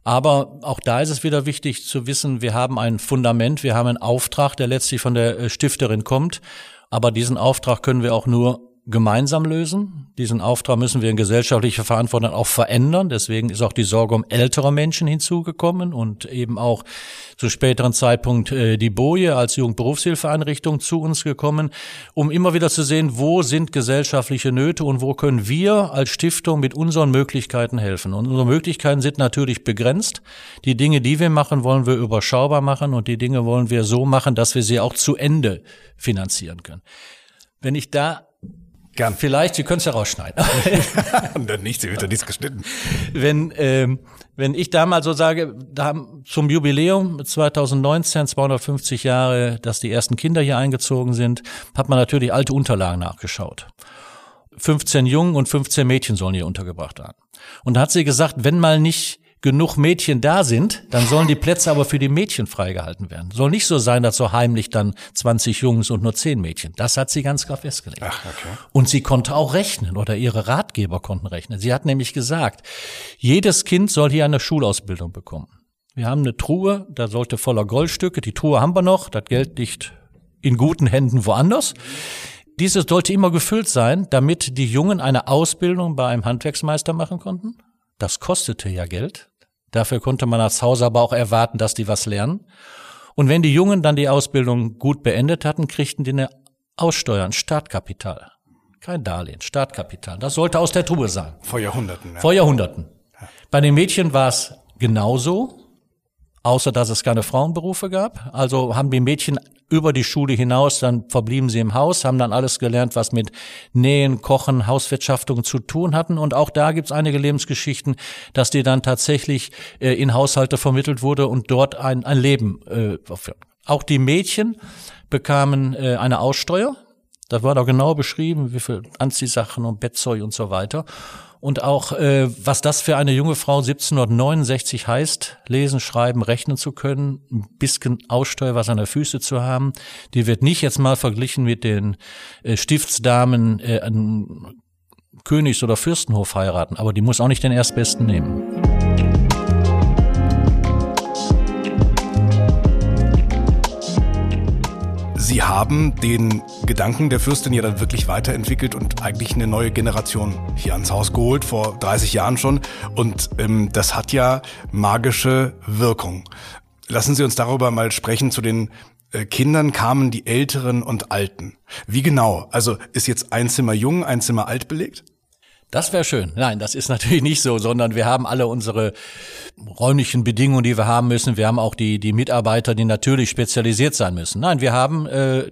Aber auch da ist es wieder wichtig zu wissen, wir haben ein Fundament, wir haben einen Auftrag, der letztlich von der Stifterin kommt. Aber diesen Auftrag können wir auch nur gemeinsam lösen. Diesen Auftrag müssen wir in gesellschaftlicher Verantwortung auch verändern. Deswegen ist auch die Sorge um ältere Menschen hinzugekommen und eben auch zu späteren Zeitpunkt die Boje als Jugendberufshilfeeinrichtung zu uns gekommen, um immer wieder zu sehen, wo sind gesellschaftliche Nöte und wo können wir als Stiftung mit unseren Möglichkeiten helfen. Und unsere Möglichkeiten sind natürlich begrenzt. Die Dinge, die wir machen, wollen wir überschaubar machen und die Dinge wollen wir so machen, dass wir sie auch zu Ende finanzieren können. Wenn ich da Gern. Vielleicht, Sie können es ja rausschneiden. Nicht, Sie wird ja nichts geschnitten. Wenn Wenn ich da mal so sage, da haben zum Jubiläum 2019 250 Jahre, dass die ersten Kinder hier eingezogen sind, hat man natürlich alte Unterlagen nachgeschaut. 15 Jungen und 15 Mädchen sollen hier untergebracht werden. Und da hat sie gesagt, wenn mal nicht genug Mädchen da sind, dann sollen die Plätze aber für die Mädchen freigehalten werden. Soll nicht so sein, dass so heimlich dann 20 Jungs und nur 10 Mädchen. Das hat sie ganz klar festgelegt. Ach, okay. Und sie konnte auch rechnen oder ihre Ratgeber konnten rechnen. Sie hat nämlich gesagt, jedes Kind soll hier eine Schulausbildung bekommen. Wir haben eine Truhe, da sollte voller Goldstücke, die Truhe haben wir noch, das Geld liegt in guten Händen woanders. Dieses sollte immer gefüllt sein, damit die Jungen eine Ausbildung bei einem Handwerksmeister machen konnten. Das kostete ja Geld. Dafür konnte man als Haus aber auch erwarten, dass die was lernen. Und wenn die Jungen dann die Ausbildung gut beendet hatten, kriegten die eine Aussteuer, ein Startkapital. Kein Darlehen, Startkapital. Das sollte aus der Truhe sein. Vor Jahrhunderten. Ja. Vor Jahrhunderten. Bei den Mädchen war es genauso, außer dass es keine Frauenberufe gab. Also haben die Mädchen über die Schule hinaus, dann verblieben sie im Haus, haben dann alles gelernt, was mit Nähen, Kochen, Hauswirtschaftung zu tun hatten. Und auch da gibt's einige Lebensgeschichten, dass die dann tatsächlich in Haushalte vermittelt wurde und dort ein Leben aufführen. Auch die Mädchen bekamen eine Aussteuer. Das war doch genau beschrieben, wie viel Anziehsachen und Bettzeug und so weiter. Und auch, was das für eine junge Frau 1769 heißt, lesen, schreiben, rechnen zu können, ein bisschen Aussteuer, was an der Füße zu haben, die wird nicht jetzt mal verglichen mit den Stiftsdamen an Königs- oder Fürstenhof heiraten, aber die muss auch nicht den Erstbesten nehmen. Sie haben den Gedanken der Fürstin ja dann wirklich weiterentwickelt und eigentlich eine neue Generation hier ans Haus geholt, vor 30 Jahren schon. Und das hat ja magische Wirkung. Lassen Sie uns darüber mal sprechen. Zu den Kindern kamen die Älteren und Alten. Wie genau? Also ist jetzt ein Zimmer jung, ein Zimmer alt belegt? Das wäre schön. Nein, das ist natürlich nicht so, sondern wir haben alle unsere räumlichen Bedingungen, die wir haben müssen. Wir haben auch die Mitarbeiter, die natürlich spezialisiert sein müssen. Nein, wir haben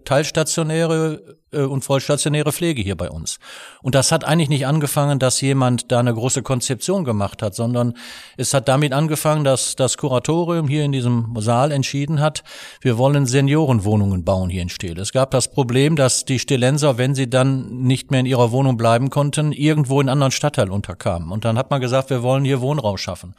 teilstationäre und vollstationäre Pflege hier bei uns. Und das hat eigentlich nicht angefangen, dass jemand da eine große Konzeption gemacht hat, sondern es hat damit angefangen, dass das Kuratorium hier in diesem Saal entschieden hat, wir wollen Seniorenwohnungen bauen hier in Steele. Es gab das Problem, dass die Steelenser, wenn sie dann nicht mehr in ihrer Wohnung bleiben konnten, irgendwo in einen anderen Stadtteil unterkamen. Und dann hat man gesagt, wir wollen hier Wohnraum schaffen.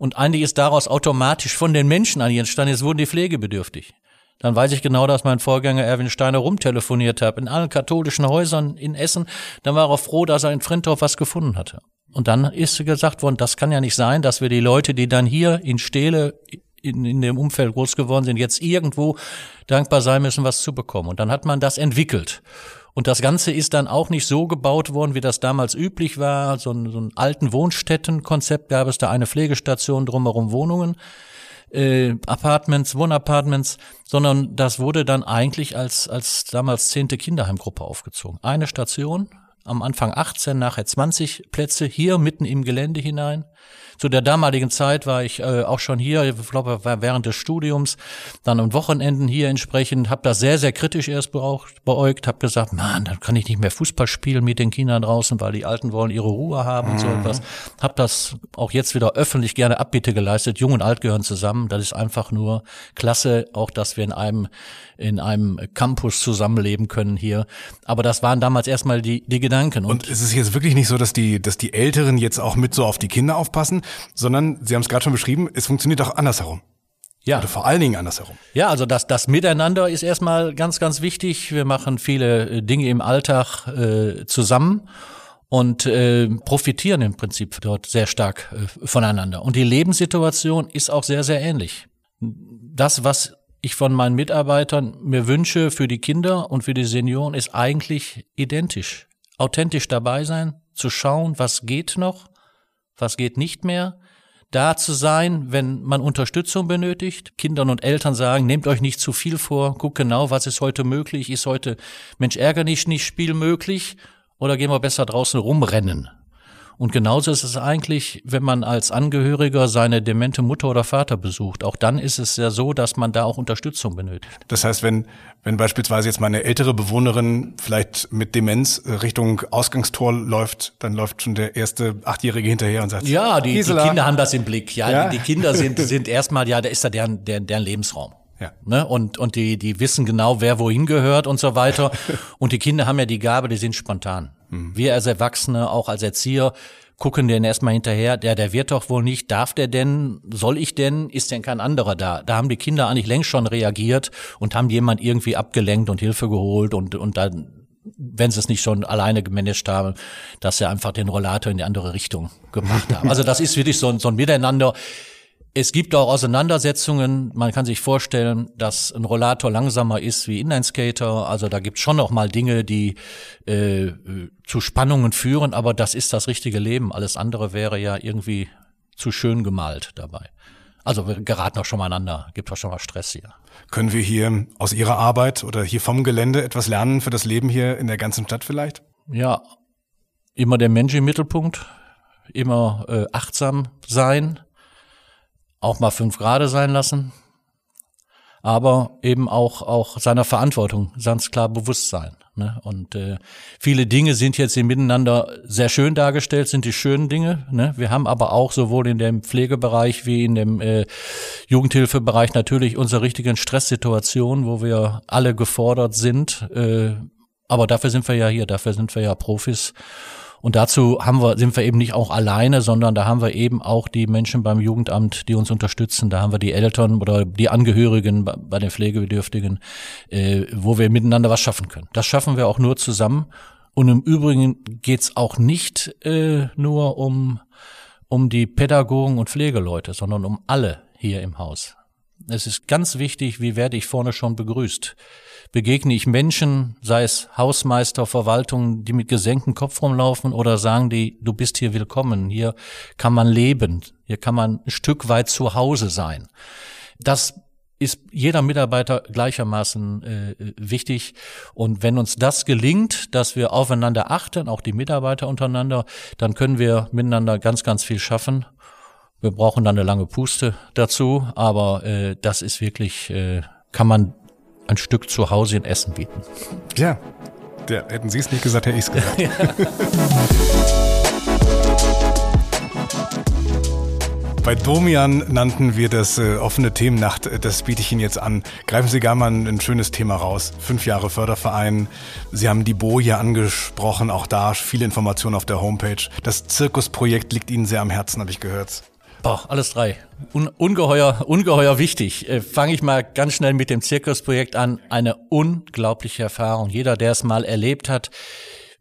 Und eigentlich ist daraus automatisch von den Menschen an entstanden, jetzt wurden die pflegebedürftig. Dann weiß ich genau, dass mein Vorgänger Erwin Steiner rumtelefoniert hat, in allen katholischen Häusern in Essen. Dann war er froh, dass er in Frintrop was gefunden hatte. Und dann ist gesagt worden, das kann ja nicht sein, dass wir die Leute, die dann hier in Steele in dem Umfeld groß geworden sind, jetzt irgendwo dankbar sein müssen, was zu bekommen. Und dann hat man das entwickelt. Und das Ganze ist dann auch nicht so gebaut worden, wie das damals üblich war. So ein alten Wohnstättenkonzept gab es da, eine Pflegestation, drumherum Wohnungen. Apartments, Wohnapartments, sondern das wurde dann eigentlich als damals 10. Kinderheimgruppe aufgezogen. Eine Station, am Anfang 18, nachher 20 Plätze, hier mitten im Gelände hinein. Zu der damaligen Zeit war ich auch schon hier, ich glaube, war während des Studiums, dann am Wochenenden hier entsprechend, habe das sehr, sehr kritisch erst beäugt, habe gesagt, Mann, dann kann ich nicht mehr Fußball spielen mit den Kindern draußen, weil die Alten wollen ihre Ruhe haben und so etwas. Habe das auch jetzt wieder öffentlich gerne Abbitte geleistet, Jung und Alt gehören zusammen, das ist einfach nur klasse, auch dass wir in einem Campus zusammenleben können hier. Aber das waren damals erstmal die Gedanken. Und ist es jetzt wirklich nicht so, dass die Älteren jetzt auch mit so auf die Kinder aufpassen, sondern, Sie haben es gerade schon beschrieben, es funktioniert auch andersherum. Ja. Oder vor allen Dingen andersherum. Ja, also das Miteinander ist erstmal ganz, ganz wichtig. Wir machen viele Dinge im Alltag zusammen und profitieren im Prinzip dort sehr stark voneinander. Und die Lebenssituation ist auch sehr, sehr ähnlich. Das, was ich von meinen Mitarbeitern mir wünsche für die Kinder und für die Senioren, ist eigentlich identisch. Authentisch dabei sein, zu schauen, was geht noch, was geht nicht mehr, da zu sein, wenn man Unterstützung benötigt. Kindern und Eltern sagen, nehmt euch nicht zu viel vor, guckt genau, was ist heute möglich, ist heute Mensch ärgere nicht Spiel möglich oder gehen wir besser draußen rumrennen. Und genauso ist es eigentlich, wenn man als Angehöriger seine demente Mutter oder Vater besucht. Auch dann ist es ja so, dass man da auch Unterstützung benötigt. Das heißt, wenn beispielsweise jetzt meine ältere Bewohnerin vielleicht mit Demenz Richtung Ausgangstor läuft, dann läuft schon der erste Achtjährige hinterher und sagt, ja, die Kinder haben das im Blick. Ja, ja. Die Kinder sind erstmal, ja, da ist da deren Lebensraum. Ja. Ne? Und die wissen genau, wer wohin gehört und so weiter. Und die Kinder haben ja die Gabe, die sind spontan. Mhm. Wir als Erwachsene, auch als Erzieher, gucken denen erstmal hinterher, der wird doch wohl nicht, darf der denn, soll ich denn, ist denn kein anderer da? Da haben die Kinder eigentlich längst schon reagiert und haben jemand irgendwie abgelenkt und Hilfe geholt und dann, wenn sie es nicht schon alleine gemanagt haben, dass sie einfach den Rollator in die andere Richtung gemacht haben. Also das ist wirklich so ein Miteinander. Es gibt auch Auseinandersetzungen. Man kann sich vorstellen, dass ein Rollator langsamer ist wie Inlineskater. Also da gibt es schon noch mal Dinge, die zu Spannungen führen. Aber das ist das richtige Leben. Alles andere wäre ja irgendwie zu schön gemalt dabei. Also wir geraten auch schon mal aneinander. Gibt auch schon mal Stress hier. Können wir hier aus Ihrer Arbeit oder hier vom Gelände etwas lernen für das Leben hier in der ganzen Stadt vielleicht? Ja, immer der Mensch im Mittelpunkt. Immer achtsam sein. Auch mal 5 Grad sein lassen, aber eben auch seiner Verantwortung ganz klar bewusst sein. Ne? Und viele Dinge sind jetzt im Miteinander sehr schön dargestellt, sind die schönen Dinge. Ne? Wir haben aber auch sowohl in dem Pflegebereich wie in dem Jugendhilfebereich natürlich unsere richtigen Stresssituationen, wo wir alle gefordert sind. Aber dafür sind wir ja hier, dafür sind wir ja Profis. Und dazu sind wir eben nicht auch alleine, sondern da haben wir eben auch die Menschen beim Jugendamt, die uns unterstützen. Da haben wir die Eltern oder die Angehörigen bei den Pflegebedürftigen, wo wir miteinander was schaffen können. Das schaffen wir auch nur zusammen. Und im Übrigen geht's auch nicht nur um die Pädagogen und Pflegeleute, sondern um alle hier im Haus. Es ist ganz wichtig, wie werde ich vorne schon begrüßt. Begegne ich Menschen, sei es Hausmeister, Verwaltungen, die mit gesenktem Kopf rumlaufen oder sagen die, du bist hier willkommen, hier kann man leben, hier kann man ein Stück weit zu Hause sein. Das ist jeder Mitarbeiter gleichermaßen wichtig. Und wenn uns das gelingt, dass wir aufeinander achten, auch die Mitarbeiter untereinander, dann können wir miteinander ganz, ganz viel schaffen. Wir brauchen dann eine lange Puste dazu, aber das ist wirklich, kann man ein Stück zu Hause in Essen bieten. Ja, hätten Sie es nicht gesagt, hätte ich es gesagt. Ja. Bei Domian nannten wir das offene Themennacht, das biete ich Ihnen jetzt an. Greifen Sie gar mal ein schönes Thema raus. 5 Jahre Förderverein, Sie haben die Boje angesprochen, auch da viele Informationen auf der Homepage. Das Zirkusprojekt liegt Ihnen sehr am Herzen, habe ich gehört. Boah, alles 3. Ungeheuer wichtig. Fange ich mal ganz schnell mit dem Zirkusprojekt an. Eine unglaubliche Erfahrung. Jeder, der es mal erlebt hat,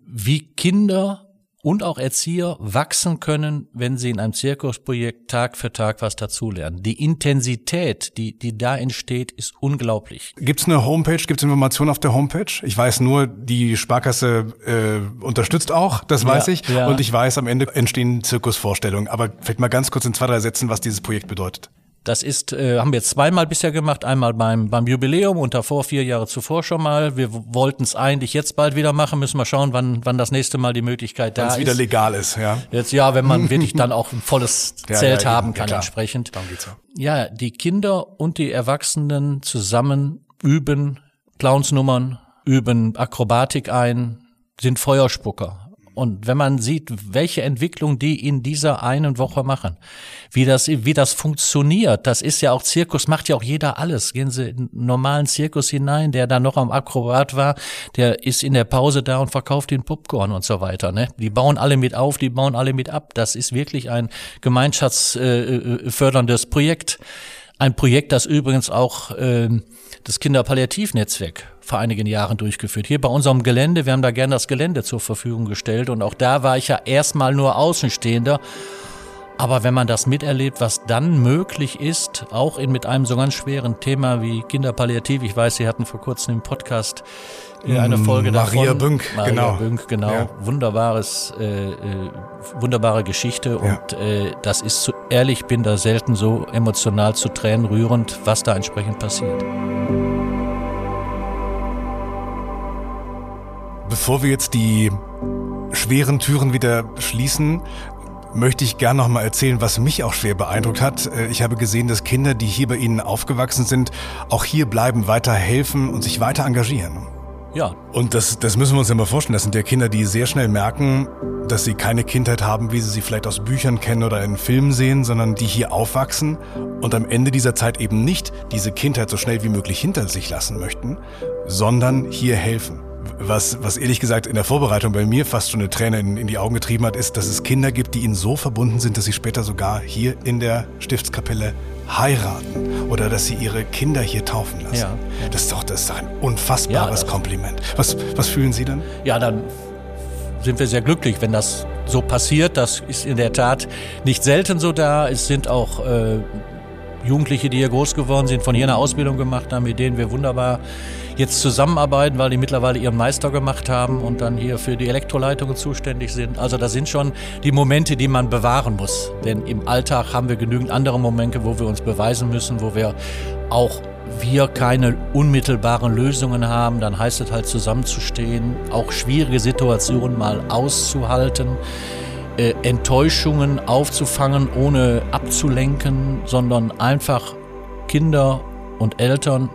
wie Kinder und auch Erzieher wachsen können, wenn sie in einem Zirkusprojekt Tag für Tag was dazulernen. Die Intensität, die da entsteht, ist unglaublich. Gibt's eine Homepage? Gibt's Informationen auf der Homepage? Ich weiß nur, die Sparkasse unterstützt auch, das weiß ich. Ja. Und ich weiß, am Ende entstehen Zirkusvorstellungen. Aber vielleicht mal ganz kurz in 2, 3 Sätzen, was dieses Projekt bedeutet. Das ist, haben wir jetzt zweimal bisher gemacht, einmal beim Jubiläum und davor 4 Jahre zuvor schon mal. Wir wollten es eigentlich jetzt bald wieder machen, müssen wir schauen, wann das nächste Mal die Möglichkeit da ist. Wenn es wieder legal ist, ja. Jetzt, ja, wenn man wirklich dann auch ein volles Zelt haben kann, ja, entsprechend. Dann geht's ja, die Kinder und die Erwachsenen zusammen üben Clownsnummern, üben Akrobatik ein, sind Feuerspucker. Und wenn man sieht, welche Entwicklung die in dieser einen Woche machen, wie das funktioniert, das ist ja auch Zirkus, macht ja auch jeder alles. Gehen Sie in einen normalen Zirkus hinein, der dann noch am Akrobat war, der ist in der Pause da und verkauft den Popcorn und so weiter. Ne? Die bauen alle mit auf, die bauen alle mit ab. Das ist wirklich ein gemeinschaftsförderndes Projekt. Ein Projekt, das übrigens auch das Kinderpalliativnetzwerk vor einigen Jahren durchgeführt. Hier bei unserem Gelände, wir haben da gerne das Gelände zur Verfügung gestellt. Und auch da war ich ja erstmal nur Außenstehender. Aber wenn man das miterlebt, was dann möglich ist, auch mit einem so ganz schweren Thema wie Kinderpalliativ. Ich weiß, Sie hatten vor kurzem im Podcast eine Folge davon. Maria Bünck, genau. Ja. Wunderbare Geschichte. Ja. Und das ist, so ehrlich bin da selten so emotional zu Tränen rührend, was da entsprechend passiert. Bevor wir jetzt die schweren Türen wieder schließen, möchte ich gern noch mal erzählen, was mich auch schwer beeindruckt hat. Ich habe gesehen, dass Kinder, die hier bei Ihnen aufgewachsen sind, auch hier bleiben, weiter helfen und sich weiter engagieren. Ja. Und das müssen wir uns ja mal vorstellen. Das sind ja Kinder, die sehr schnell merken, dass sie keine Kindheit haben, wie sie vielleicht aus Büchern kennen oder in Filmen sehen, sondern die hier aufwachsen und am Ende dieser Zeit eben nicht diese Kindheit so schnell wie möglich hinter sich lassen möchten, sondern hier helfen. Was ehrlich gesagt in der Vorbereitung bei mir fast schon eine Träne in die Augen getrieben hat, ist, dass es Kinder gibt, die ihnen so verbunden sind, dass sie später sogar hier in der Stiftskapelle heiraten oder dass sie ihre Kinder hier taufen lassen. Ja. Das ist doch ein unfassbares Kompliment. Was fühlen Sie denn? Ja, dann sind wir sehr glücklich, wenn das so passiert. Das ist in der Tat nicht selten so da. Es sind auch Jugendliche, die hier groß geworden sind, von hier eine Ausbildung gemacht haben, mit denen wir wunderbar jetzt zusammenarbeiten, weil die mittlerweile ihren Meister gemacht haben und dann hier für die Elektroleitungen zuständig sind. Also das sind schon die Momente, die man bewahren muss. Denn im Alltag haben wir genügend andere Momente, wo wir uns beweisen müssen, wo wir keine unmittelbaren Lösungen haben. Dann heißt es halt zusammenzustehen, auch schwierige Situationen mal auszuhalten, Enttäuschungen aufzufangen, ohne abzulenken, sondern einfach Kinder und Eltern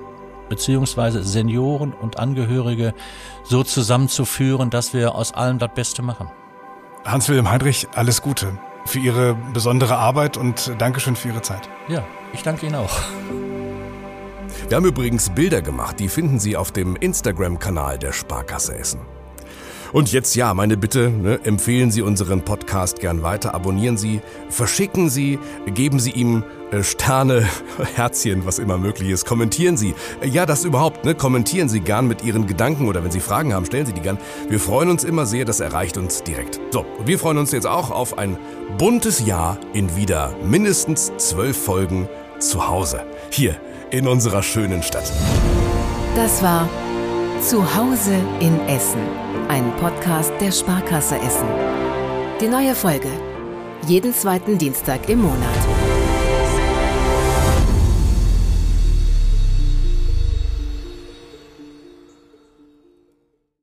beziehungsweise Senioren und Angehörige so zusammenzuführen, dass wir aus allem das Beste machen. Hans Wilhelm Heidrich, alles Gute für Ihre besondere Arbeit und Dankeschön für Ihre Zeit. Ja, ich danke Ihnen auch. Wir haben übrigens Bilder gemacht, die finden Sie auf dem Instagram-Kanal der Sparkasse Essen. Und jetzt ja, meine Bitte, empfehlen Sie unseren Podcast gern weiter, abonnieren Sie, verschicken Sie, geben Sie ihm Sterne, Herzchen, was immer möglich ist, kommentieren Sie. Ja, das überhaupt, kommentieren Sie gern mit Ihren Gedanken oder wenn Sie Fragen haben, stellen Sie die gern. Wir freuen uns immer sehr, das erreicht uns direkt. So, und wir freuen uns jetzt auch auf ein buntes Jahr in wieder mindestens 12 Folgen zu Hause, hier in unserer schönen Stadt. Das war Zuhause in Essen, ein Podcast der Sparkasse Essen. Die neue Folge, jeden zweiten Dienstag im Monat.